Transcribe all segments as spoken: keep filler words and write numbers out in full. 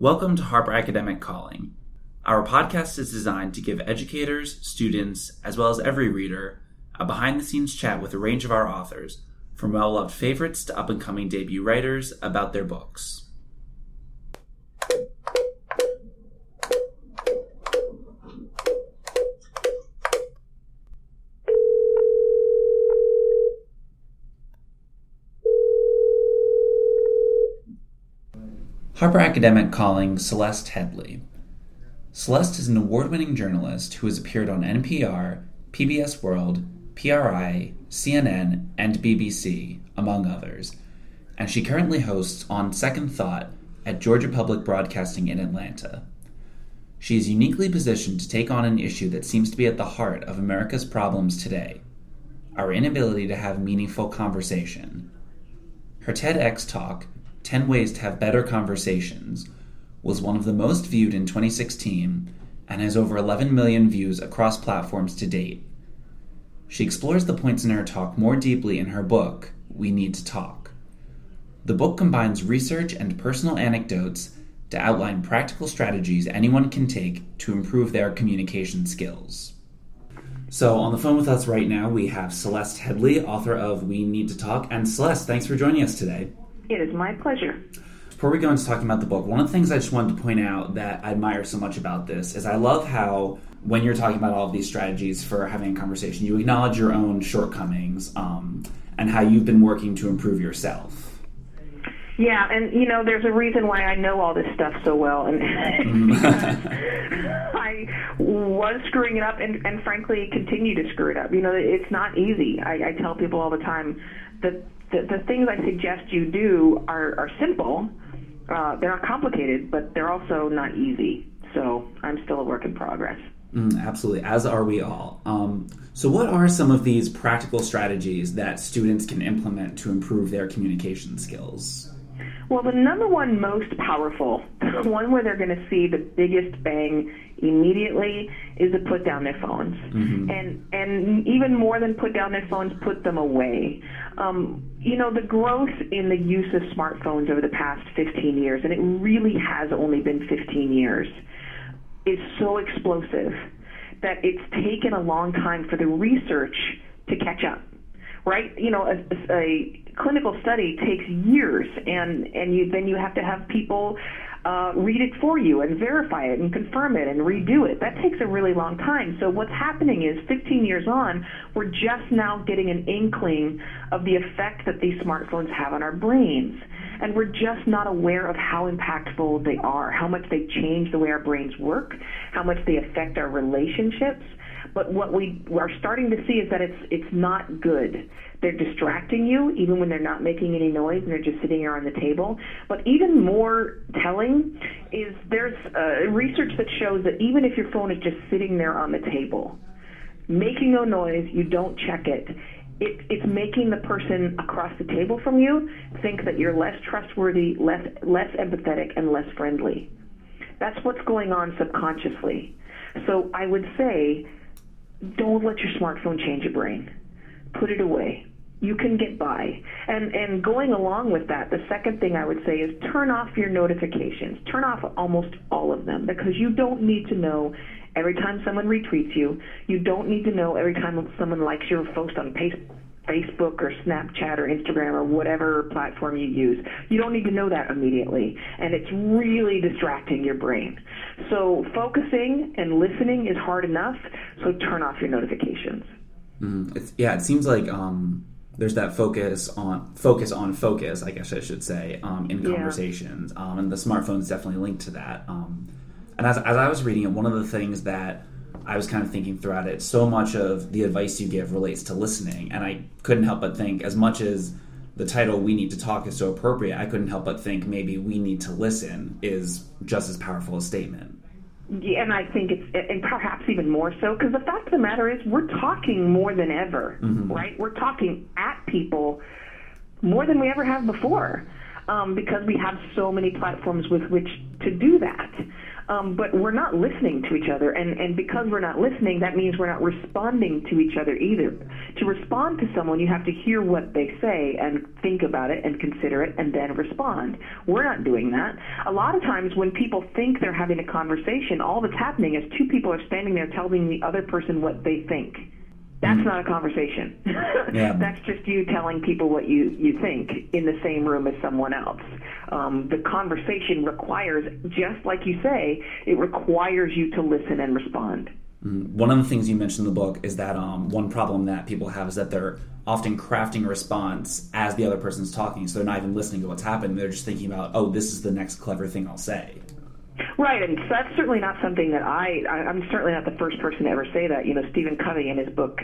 Welcome to Harper Academic Calling. Our podcast is designed to give educators, students, as well as every reader, a behind-the-scenes chat with a range of our authors, from well-loved favorites to up-and-coming debut writers, about their books. Harper Academic Calling Celeste Headley. Celeste is an award-winning journalist who has appeared on N P R, P B S World, P R I, C N N, and B B C, among others, and she currently hosts On Second Thought at Georgia Public Broadcasting in Atlanta. She is uniquely positioned to take on an issue that seems to be at the heart of America's problems today, our inability to have meaningful conversation. Her TEDx talk, ten ways to Have Better Conversations, was one of the most viewed in twenty sixteen and has over eleven million views across platforms to date. She explores the points in her talk more deeply in her book, We Need to Talk. The book combines research and personal anecdotes to outline practical strategies anyone can take to improve their communication skills. So on the phone with us right now, we have Celeste Headley, author of We Need to Talk. And Celeste, thanks for joining us today. It is my pleasure. Before we go into talking about the book, one of the things I just wanted to point out that I admire so much about this is I love how when you're talking about all of these strategies for having a conversation, you acknowledge your own shortcomings um, and how you've been working to improve yourself. Yeah, and, you know, there's a reason why I know all this stuff so well. And I was screwing it up and, and, frankly, continue to screw it up. You know, it's not easy. I, I tell people all the time that The, the things I suggest you do are, are simple. Uh, they're not complicated, but they're also not easy. So I'm still a work in progress. Mm, absolutely, as are we all. Um, so what are some of these practical strategies that students can implement to improve their communication skills? Well, the number one most powerful, the one where they're going to see the biggest bang immediately, is to put down their phones. Mm-hmm. And and even more than put down their phones, put them away. Um, you know, the growth in the use of smartphones over the past fifteen years, and it really has only been fifteen years, is so explosive that it's taken a long time for the research to catch up, right? You know, a, a clinical study takes years, and, and you, then you have to have people uh, read it for you and verify it and confirm it and redo it. That takes a really long time. So what's happening is fifteen years on, we're just now getting an inkling of the effect that these smartphones have on our brains. And we're just not aware of how impactful they are, how much they change the way our brains work, how much they affect our relationships. But what we are starting to see is that it's it's not good. They're distracting you, even when they're not making any noise and they're just sitting here on the table. But even more telling is there's uh, research that shows that even if your phone is just sitting there on the table, making no noise, you don't check it, It, it's making the person across the table from you think that you're less trustworthy, less less empathetic, and less friendly. That's what's going on subconsciously. So I would say, don't let your smartphone change your brain. Put it away. You can get by. And and going along with that, the second thing I would say is turn off your notifications. Turn off almost all of them, because you don't need to know every time someone retweets you. You don't need to know every time someone likes your post on Facebook or Snapchat or Instagram or whatever platform you use. You don't need to know that immediately, and it's really distracting your brain. So focusing and listening is hard enough, so turn off your notifications. Mm, it's, yeah, it seems like um, there's that focus on focus on focus, I guess I should say, um, in conversations, yeah. um, and the smartphone is definitely linked to that. Um, And as, as I was reading it, one of the things that I was kind of thinking throughout it, so much of the advice you give relates to listening. And I couldn't help but think, as much as the title, We Need to Talk, is so appropriate, I couldn't help but think maybe we need to listen is just as powerful a statement. Yeah, and I think it's, and perhaps even more so, because the fact of the matter is we're talking more than ever, mm-hmm. right? We're talking at people more than we ever have before, um, because we have so many platforms with which to do that. um, but we're not listening to each other. And, and because we're not listening, that means we're not responding to each other either. To respond to someone, you have to hear what they say and think about it and consider it and then respond. We're not doing that. A lot of times when people think they're having a conversation, all that's happening is two people are standing there telling the other person what they think. That's not a conversation. Yeah. That's just you telling people what you, you think in the same room as someone else. Um, the conversation requires, just like you say, it requires you to listen and respond. One of the things you mentioned in the book is that um, one problem that people have is that they're often crafting a response as the other person's talking, so they're not even listening to what's happening. They're just thinking about, oh, this is the next clever thing I'll say. Right, and that's certainly not something that I, I, I'm certainly not the first person to ever say that. You know, Stephen Covey in his book,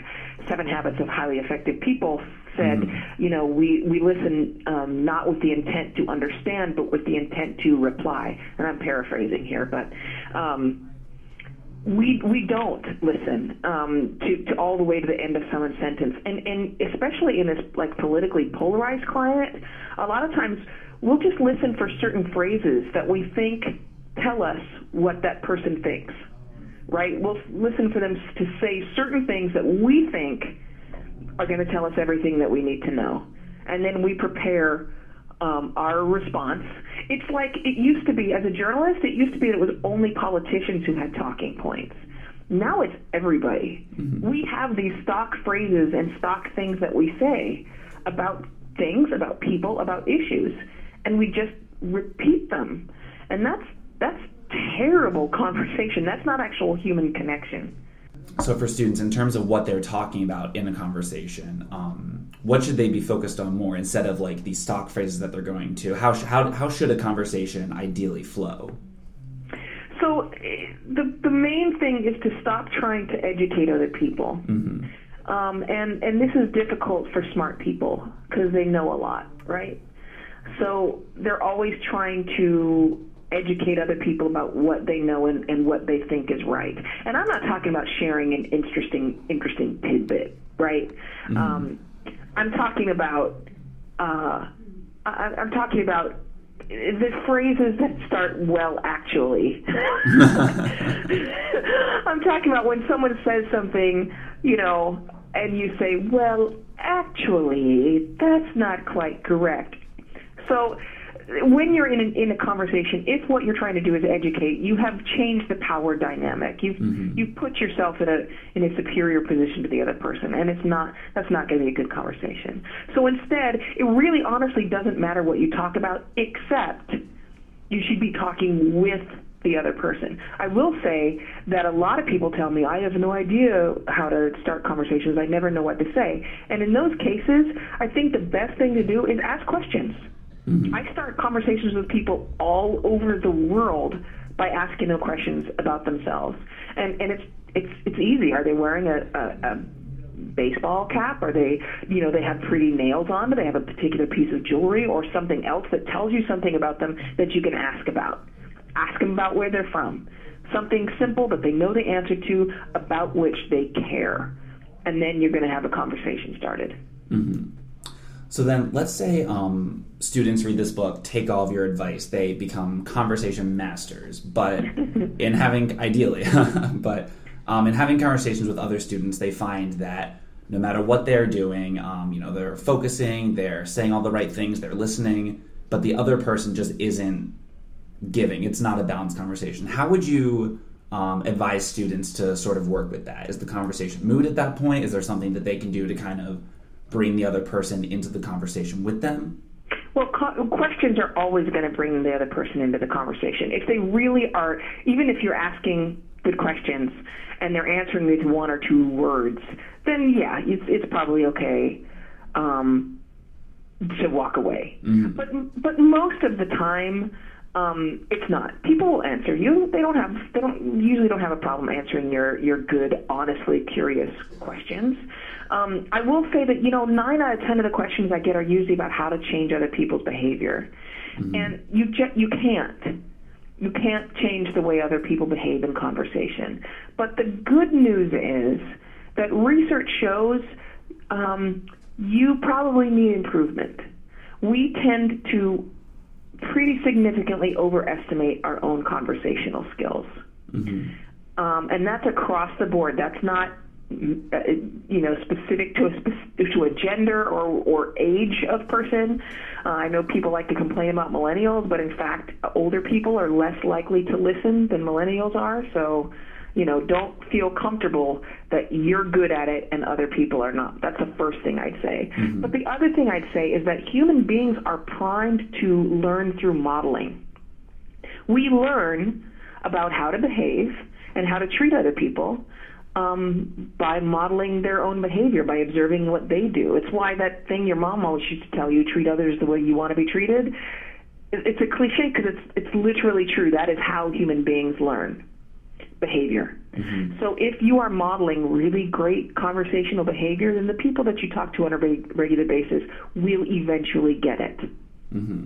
Seven Habits of Highly Effective People, said, mm-hmm. you know, we, we listen um, not with the intent to understand, but with the intent to reply. And I'm paraphrasing here, but um, we we don't listen um, to, to all the way to the end of someone's sentence. And, and especially in this, like, politically polarized climate, a lot of times we'll just listen for certain phrases that we think tell us what that person thinks, right? We'll listen for them to say certain things that we think are going to tell us everything that we need to know. And then we prepare um, our response. It's like it used to be, as a journalist, it used to be that it was only politicians who had talking points. Now it's everybody. Mm-hmm. We have these stock phrases and stock things that we say about things, about people, about issues, and we just repeat them. And that's That's terrible conversation. That's not actual human connection. So for students, in terms of what they're talking about in a conversation, um, what should they be focused on more instead of like these stock phrases that they're going to? How, sh- how, how should a conversation ideally flow? So the, the main thing is to stop trying to educate other people. Mm-hmm. Um, and, and this is difficult for smart people because they know a lot, right? So they're always trying to educate other people about what they know and, and what they think is right. And I'm not talking about sharing an interesting interesting tidbit, right? Mm-hmm. Um, I'm talking about uh, I, I'm talking about the phrases that start, well, actually. I'm talking about when someone says something, you know, and you say, well, actually, that's not quite correct. So when you're in a, in a conversation, if what you're trying to do is educate, you have changed the power dynamic. You've mm-hmm. you've put yourself in a in a superior position to the other person, and it's not that's not going to be a good conversation. So instead, it really honestly doesn't matter what you talk about, except you should be talking with the other person. I will say that a lot of people tell me, I have no idea how to start conversations. I never know what to say. And in those cases, I think the best thing to do is ask questions. Mm-hmm. I start conversations with people all over the world by asking them questions about themselves, and and it's it's it's easy. Are they wearing a, a, a baseball cap? Are they, you know, they have pretty nails on? Do they have a particular piece of jewelry or something else that tells you something about them that you can ask about? Ask them about where they're from. Something simple that they know the answer to, about which they care, and then you're going to have a conversation started. Mm-hmm. So then let's say um, students read this book, take all of your advice. They become conversation masters, but in having, ideally, but um, in having conversations with other students, they find that no matter what they're doing, um, you know, they're focusing, they're saying all the right things, they're listening, but the other person just isn't giving. It's not a balanced conversation. How would you um, advise students to sort of work with that? Is the conversation moot at that point? Is there something that they can do to kind of bring the other person into the conversation with them? Well, co- questions are always going to bring the other person into the conversation. If they really are, even if you're asking good questions and they're answering with one or two words, then yeah, it's, it's probably okay um, to walk away. Mm-hmm. But but most of the time, Um, it's not. People will answer you. They don't have. They don't usually don't have a problem answering your, your good, honestly curious questions. Um, I will say that, you know, nine out of ten of the questions I get are usually about how to change other people's behavior, mm-hmm. and you ju- you can't you can't change the way other people behave in conversation. But the good news is that research shows um, you probably need improvement. We tend to pretty significantly overestimate our own conversational skills. Mm-hmm. Um, and that's across the board. That's not, you know, specific to a, to a gender or, or age of person. Uh, I know people like to complain about millennials, but in fact, older people are less likely to listen than millennials are. So, you know, don't feel comfortable that you're good at it and other people are not. That's the first thing I'd say. Mm-hmm. But the other thing I'd say is that human beings are primed to learn through modeling. We learn about how to behave and how to treat other people um, by modeling their own behavior, by observing what they do. It's why that thing your mom always used to tell you, treat others the way you want to be treated, it's a cliche because it's, it's literally true. That is how human beings learn behavior. Mm-hmm. So if you are modeling really great conversational behavior, then the people that you talk to on a regular basis will eventually get it. Mm-hmm.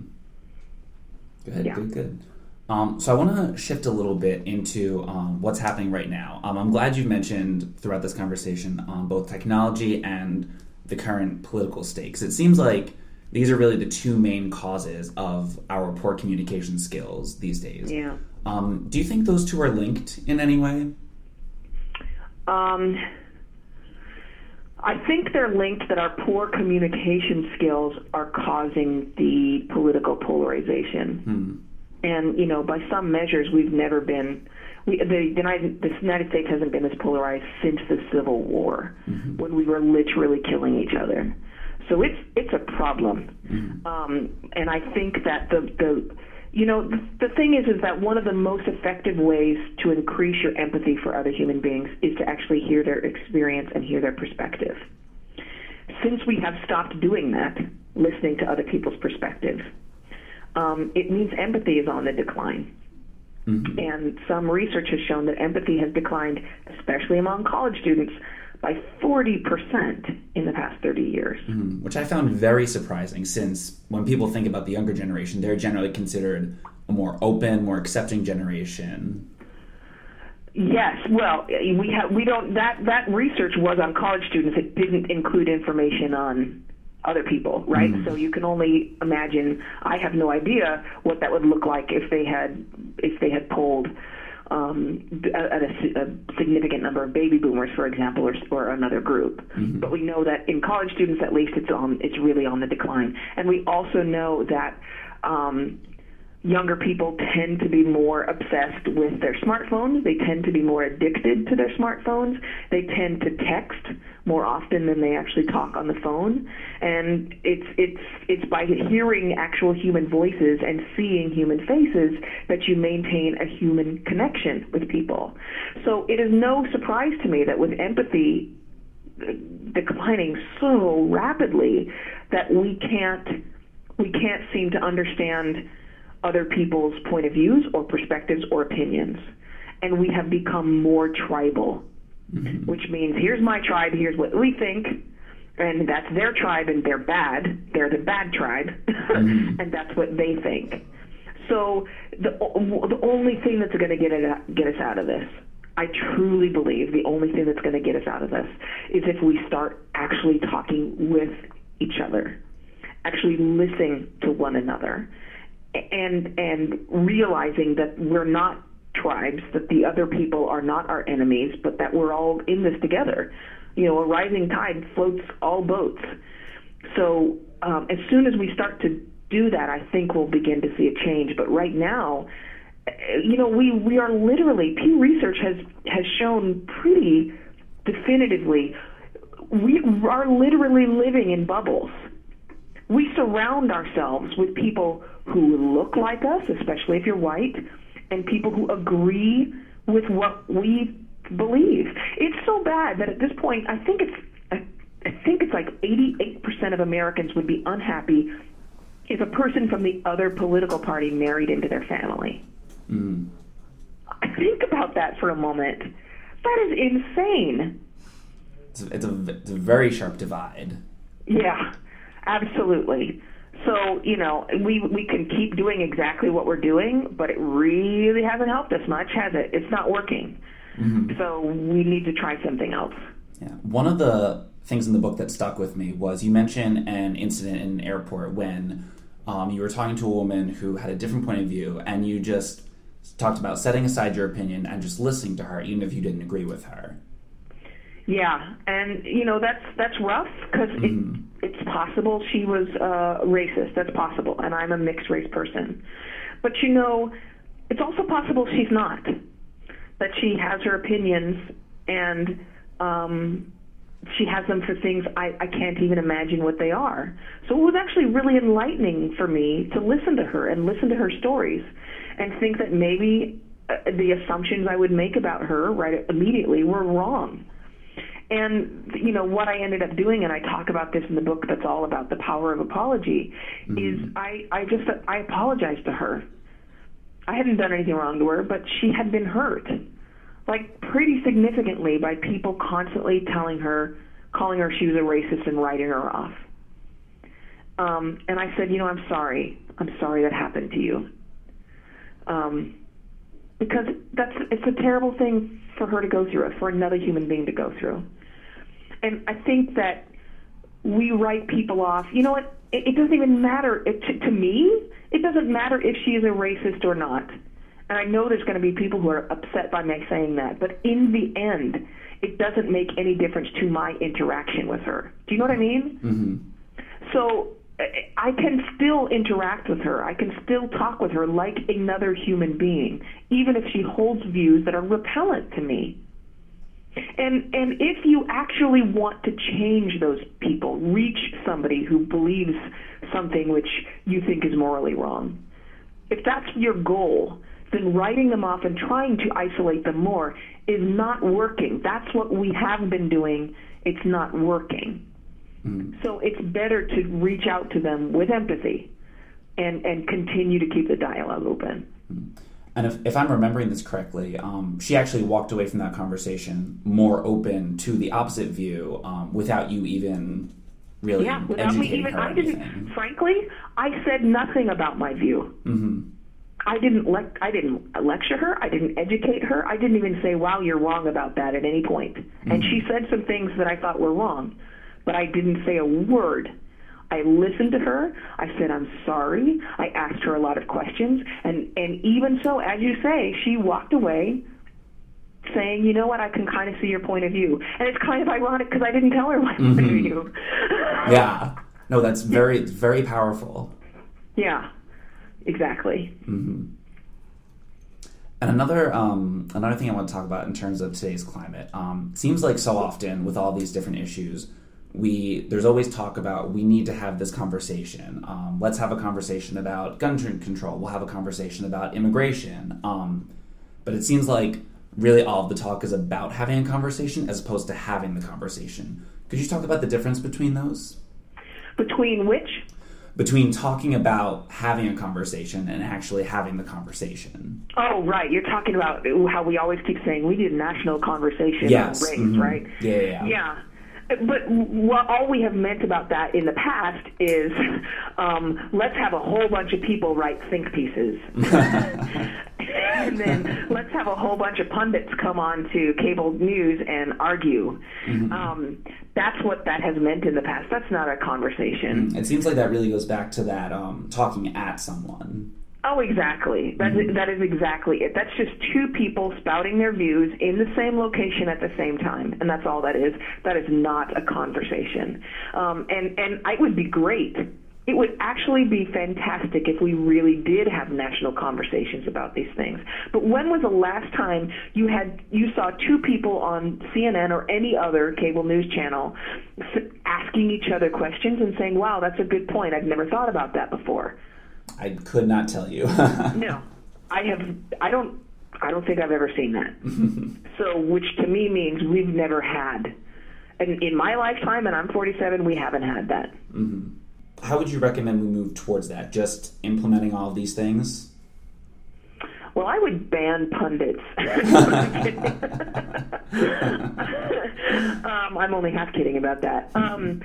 Good, yeah. good, good. Um, so I want to shift a little bit into um, what's happening right now. Um, I'm glad you mentioned throughout this conversation um, both technology and the current political stakes. It seems like these are really the two main causes of our poor communication skills these days. Yeah. Um, do you think those two are linked in any way? Um, I think they're linked, that our poor communication skills are causing the political polarization. Hmm. And, you know, by some measures, we've never been, we, the, the, United, the United States hasn't been as polarized since the Civil War, mm-hmm. when we were literally killing each other. So it's it's a problem. Mm-hmm. Um, and I think that the... the You know, the thing is, is that one of the most effective ways to increase your empathy for other human beings is to actually hear their experience and hear their perspective. Since we have stopped doing that, listening to other people's perspective, um, it means empathy is on the decline. Mm-hmm. And some research has shown that empathy has declined, especially among college students, by forty percent in the past thirty years. Mm-hmm. Which I found very surprising, since when people think about the younger generation, they're generally considered a more open, more accepting generation. Yes, well, we have, we don't, that, that research was on college students. It didn't include information on other people, right? Mm-hmm. So you can only imagine. I have no idea what that would look like if they had, if they had polled Um, at a, a significant number of baby boomers, for example, or, or another group. Mm-hmm. But we know that in college students, at least, it's on, it's really on the decline. And we also know that um, younger people tend to be more obsessed with their smartphones. They tend to be more addicted to their smartphones. They tend to text more often than they actually talk on the phone. And it's it's it's by hearing actual human voices and seeing human faces that you maintain a human connection with people. So it is no surprise to me that with empathy declining so rapidly, that we can't we can't seem to understand other people's point of views or perspectives or opinions. And we have become more tribal, mm-hmm. which means here's my tribe, here's what we think, and that's their tribe, and they're bad. They're the bad tribe, mm-hmm. and that's what they think. So the the only thing that's going to get it, get us out of this, I truly believe the only thing that's going to get us out of this is if we start actually talking with each other, actually listening to one another, and and realizing that we're not tribes, that the other people are not our enemies, but that we're all in this together. You know, a rising tide floats all boats. So um, as soon as we start to do that, I think we'll begin to see a change. But right now, you know, we, we are literally, Pew Research has, has shown pretty definitively, we are literally living in bubbles. We surround ourselves with people who look like us, especially if you're white, and people who agree with what we believe. It's so bad that at this point, I think it's I think it's like eighty-eight percent of Americans would be unhappy if a person from the other political party married into their family. Mm. Think about that for a moment. That is insane. It's a, it's a, it's a very sharp divide. Yeah, absolutely. So, you know, we we can keep doing exactly what we're doing, but it really hasn't helped us much, has it? It's not working. Mm-hmm. So we need to try something else. Yeah. One of the things in the book that stuck with me was you mentioned an incident in an airport when um, you were talking to a woman who had a different point of view, and you just talked about setting aside your opinion and just listening to her, even if you didn't agree with her. Yeah, and you know, that's that's rough, because it, mm. it's possible she was uh, racist. That's possible, and I'm a mixed race person. But you know, it's also possible she's not. That she has her opinions, and um, she has them for things I, I can't even imagine what they are. So it was actually really enlightening for me to listen to her and listen to her stories, and think that maybe uh, the assumptions I would make about her right immediately were wrong. And, you know, what I ended up doing, and I talk about this in the book that's all about the power of apology, mm-hmm. is I, I just, I apologized to her. I hadn't done anything wrong to her, but she had been hurt, like pretty significantly, by people constantly telling her, calling her she was a racist and writing her off. Um, and I said, you know, I'm sorry. I'm sorry that happened to you. Um, because that's, it's a terrible thing for her to go through, it, for another human being to go through. And I think that we write people off. You know what? It, it doesn't even matter. It, to, to me, it doesn't matter if she is a racist or not. And I know there's going to be people who are upset by me saying that. But in the end, it doesn't make any difference to my interaction with her. Do you know what I mean? Mm-hmm. So I can still interact with her. I can still talk with her like another human being, even if she holds views that are repellent to me. And and if you actually want to change those people, reach somebody who believes something which you think is morally wrong, if that's your goal, then writing them off and trying to isolate them more is not working. That's what we have been doing. It's not working. Mm-hmm. So it's better to reach out to them with empathy and, and continue to keep the dialogue open. Mm-hmm. And if, if I'm remembering this correctly, um, she actually walked away from that conversation more open to the opposite view um, without you even really yeah, without educating me even, her. I didn't, frankly, I said nothing about my view. Mm-hmm. I didn't le- I didn't lecture her. I didn't educate her. I didn't even say, wow, you're wrong about that at any point. Mm-hmm. And she said some things that I thought were wrong. But I didn't say a word. I listened to her. I said, I'm sorry. I asked her a lot of questions. And, and even so, as you say, she walked away saying, you know what, I can kind of see your point of view. And it's kind of ironic because I didn't tell her my mm-hmm. point of view. Yeah. No, that's very, very powerful. Yeah, exactly. Mm-hmm. And another um, another thing I want to talk about in terms of today's climate, um, seems like so often with all these different issues, We there's always talk about we need to have this conversation. Um, let's have a conversation about gun control. We'll have a conversation about immigration. Um, but it seems like really all of the talk is about having a conversation as opposed to having the conversation. Could you talk about the difference between those? Between which? Between talking about having a conversation and actually having the conversation. Oh, right. You're talking about how we always keep saying we need a national conversation yes. on race, mm-hmm. right? Yeah, yeah, yeah. yeah. But what all we have meant about that in the past is um, let's have a whole bunch of people write think pieces. And then let's have a whole bunch of pundits come on to cable news and argue. Mm-hmm. Um, that's what that has meant in the past. That's not a conversation. Mm-hmm. It seems like that really goes back to that um, talking at someone. Oh, exactly. That mm-hmm. that is exactly it. That's just two people spouting their views in the same location at the same time, and that's all that is. That is not a conversation. Um, and and it would be great. It would actually be fantastic if we really did have national conversations about these things. But when was the last time you had you saw two people on C N N or any other cable news channel asking each other questions and saying, "Wow, that's a good point. I've never thought about that before." I could not tell you. No, I have. I don't. I don't think I've ever seen that. So, which to me means we've never had, and in my lifetime, and I'm forty-seven, we haven't had that. Mm-hmm. How would you recommend we move towards that? Just implementing all of these things? Well, I would ban pundits. um, I'm only half kidding about that. Um,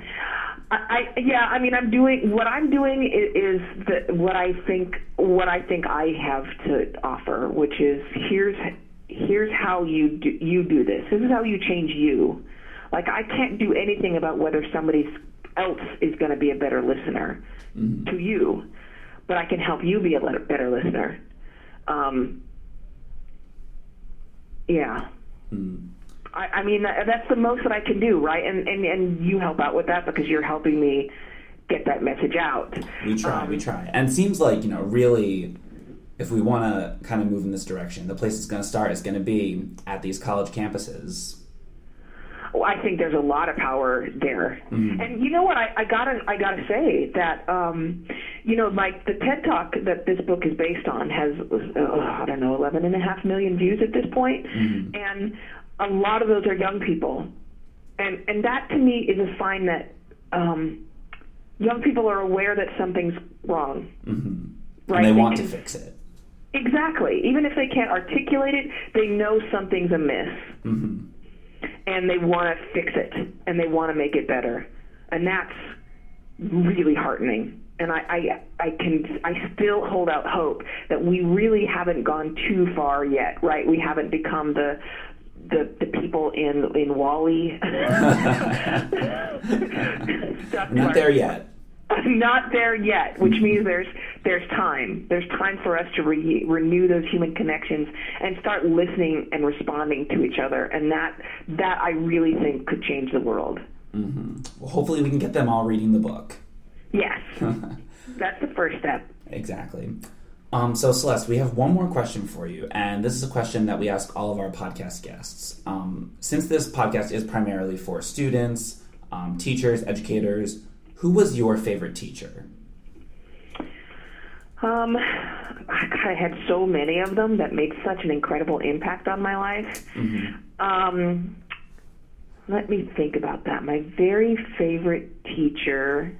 I, I yeah, I mean, I'm doing what I'm doing is, is the, what I think what I think I have to offer, which is here's here's how you do, you do this. This is how you change you. Like, I can't do anything about whether somebody else is going to be a better listener mm-hmm. to you. but I can help you be a better listener. Um, yeah. Mm. I, I mean, that's the most that I can do, right? And, and and you help out with that because you're helping me get that message out. We try, um, we try. And it seems like, you know, really, if we want to kind of move in this direction, the place it's going to start is going to be at these college campuses. Well, I think there's a lot of power there. Mm-hmm. And you know what? I, I gotta I gotta say that, um, you know, like the TED Talk that this book is based on has, oh, I don't know, eleven and a half million views at this point. Mm-hmm. And a lot of those are young people. And, and that to me is a sign that um, young people are aware that something's wrong. Mm-hmm. Right? And they, they want can, to fix it. Exactly. Even if they can't articulate it, they know something's amiss. Mm-hmm. And they want to fix it, and they want to make it better, and that's really heartening. And I, I, I can, I still hold out hope that we really haven't gone too far yet, right? We haven't become the, the, the people in in WALL-E. Not there yet. Not there yet, which means there's there's time. There's time for us to re- renew those human connections and start listening and responding to each other. And that that I really think could change the world. Mm-hmm. Well, hopefully we can get them all reading the book. Yes, that's the first step. Exactly. Um, so Celeste, we have one more question for you, and this is a question that we ask all of our podcast guests. Um, since this podcast is primarily for students, um, teachers, educators. Who was your favorite teacher? Um, I had so many of them that made such an incredible impact on my life. Mm-hmm. Um, let me think about that. My very favorite teacher.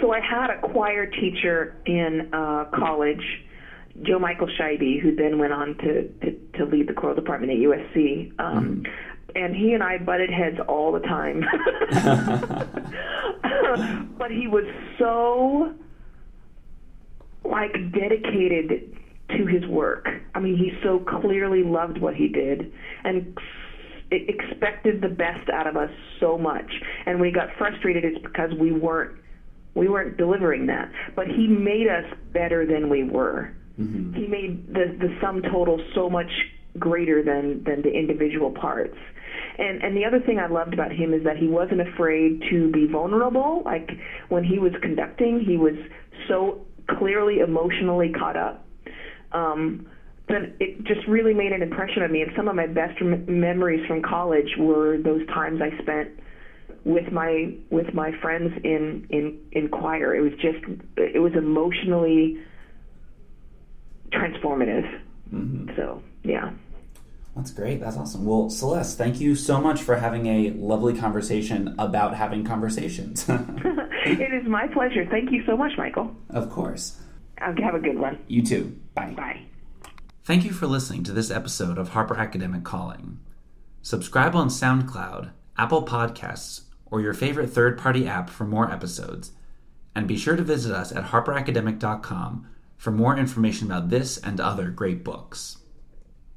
So I had a choir teacher in uh, college, Joe Michael Scheibe, who then went on to, to, to lead the choral department at U S C. Um, mm-hmm. And he and I butted heads all the time. But he was so, like, dedicated to his work. I mean, he so clearly loved what he did and expected the best out of us so much. And when he got frustrated, it's because we weren't we weren't delivering that. But he made us better than we were. Mm-hmm. He made the, the sum total so much greater than, than the individual parts. And and the other thing I loved about him is that he wasn't afraid to be vulnerable. Like when he was conducting, he was so clearly emotionally caught up. Um, that it just really made an impression on me. And some of my best rem- memories from college were those times I spent with my with my friends in, in, in choir. It was just it was emotionally transformative. Mm-hmm. So yeah. That's great. That's awesome. Well, Celeste, thank you so much for having a lovely conversation about having conversations. It is my pleasure. Thank you so much, Michael. Of course. I'll have a good one. You too. Bye. Bye. Thank you for listening to this episode of Harper Academic Calling. Subscribe on SoundCloud, Apple Podcasts, or your favorite third-party app for more episodes. And be sure to visit us at harper academic dot com for more information about this and other great books.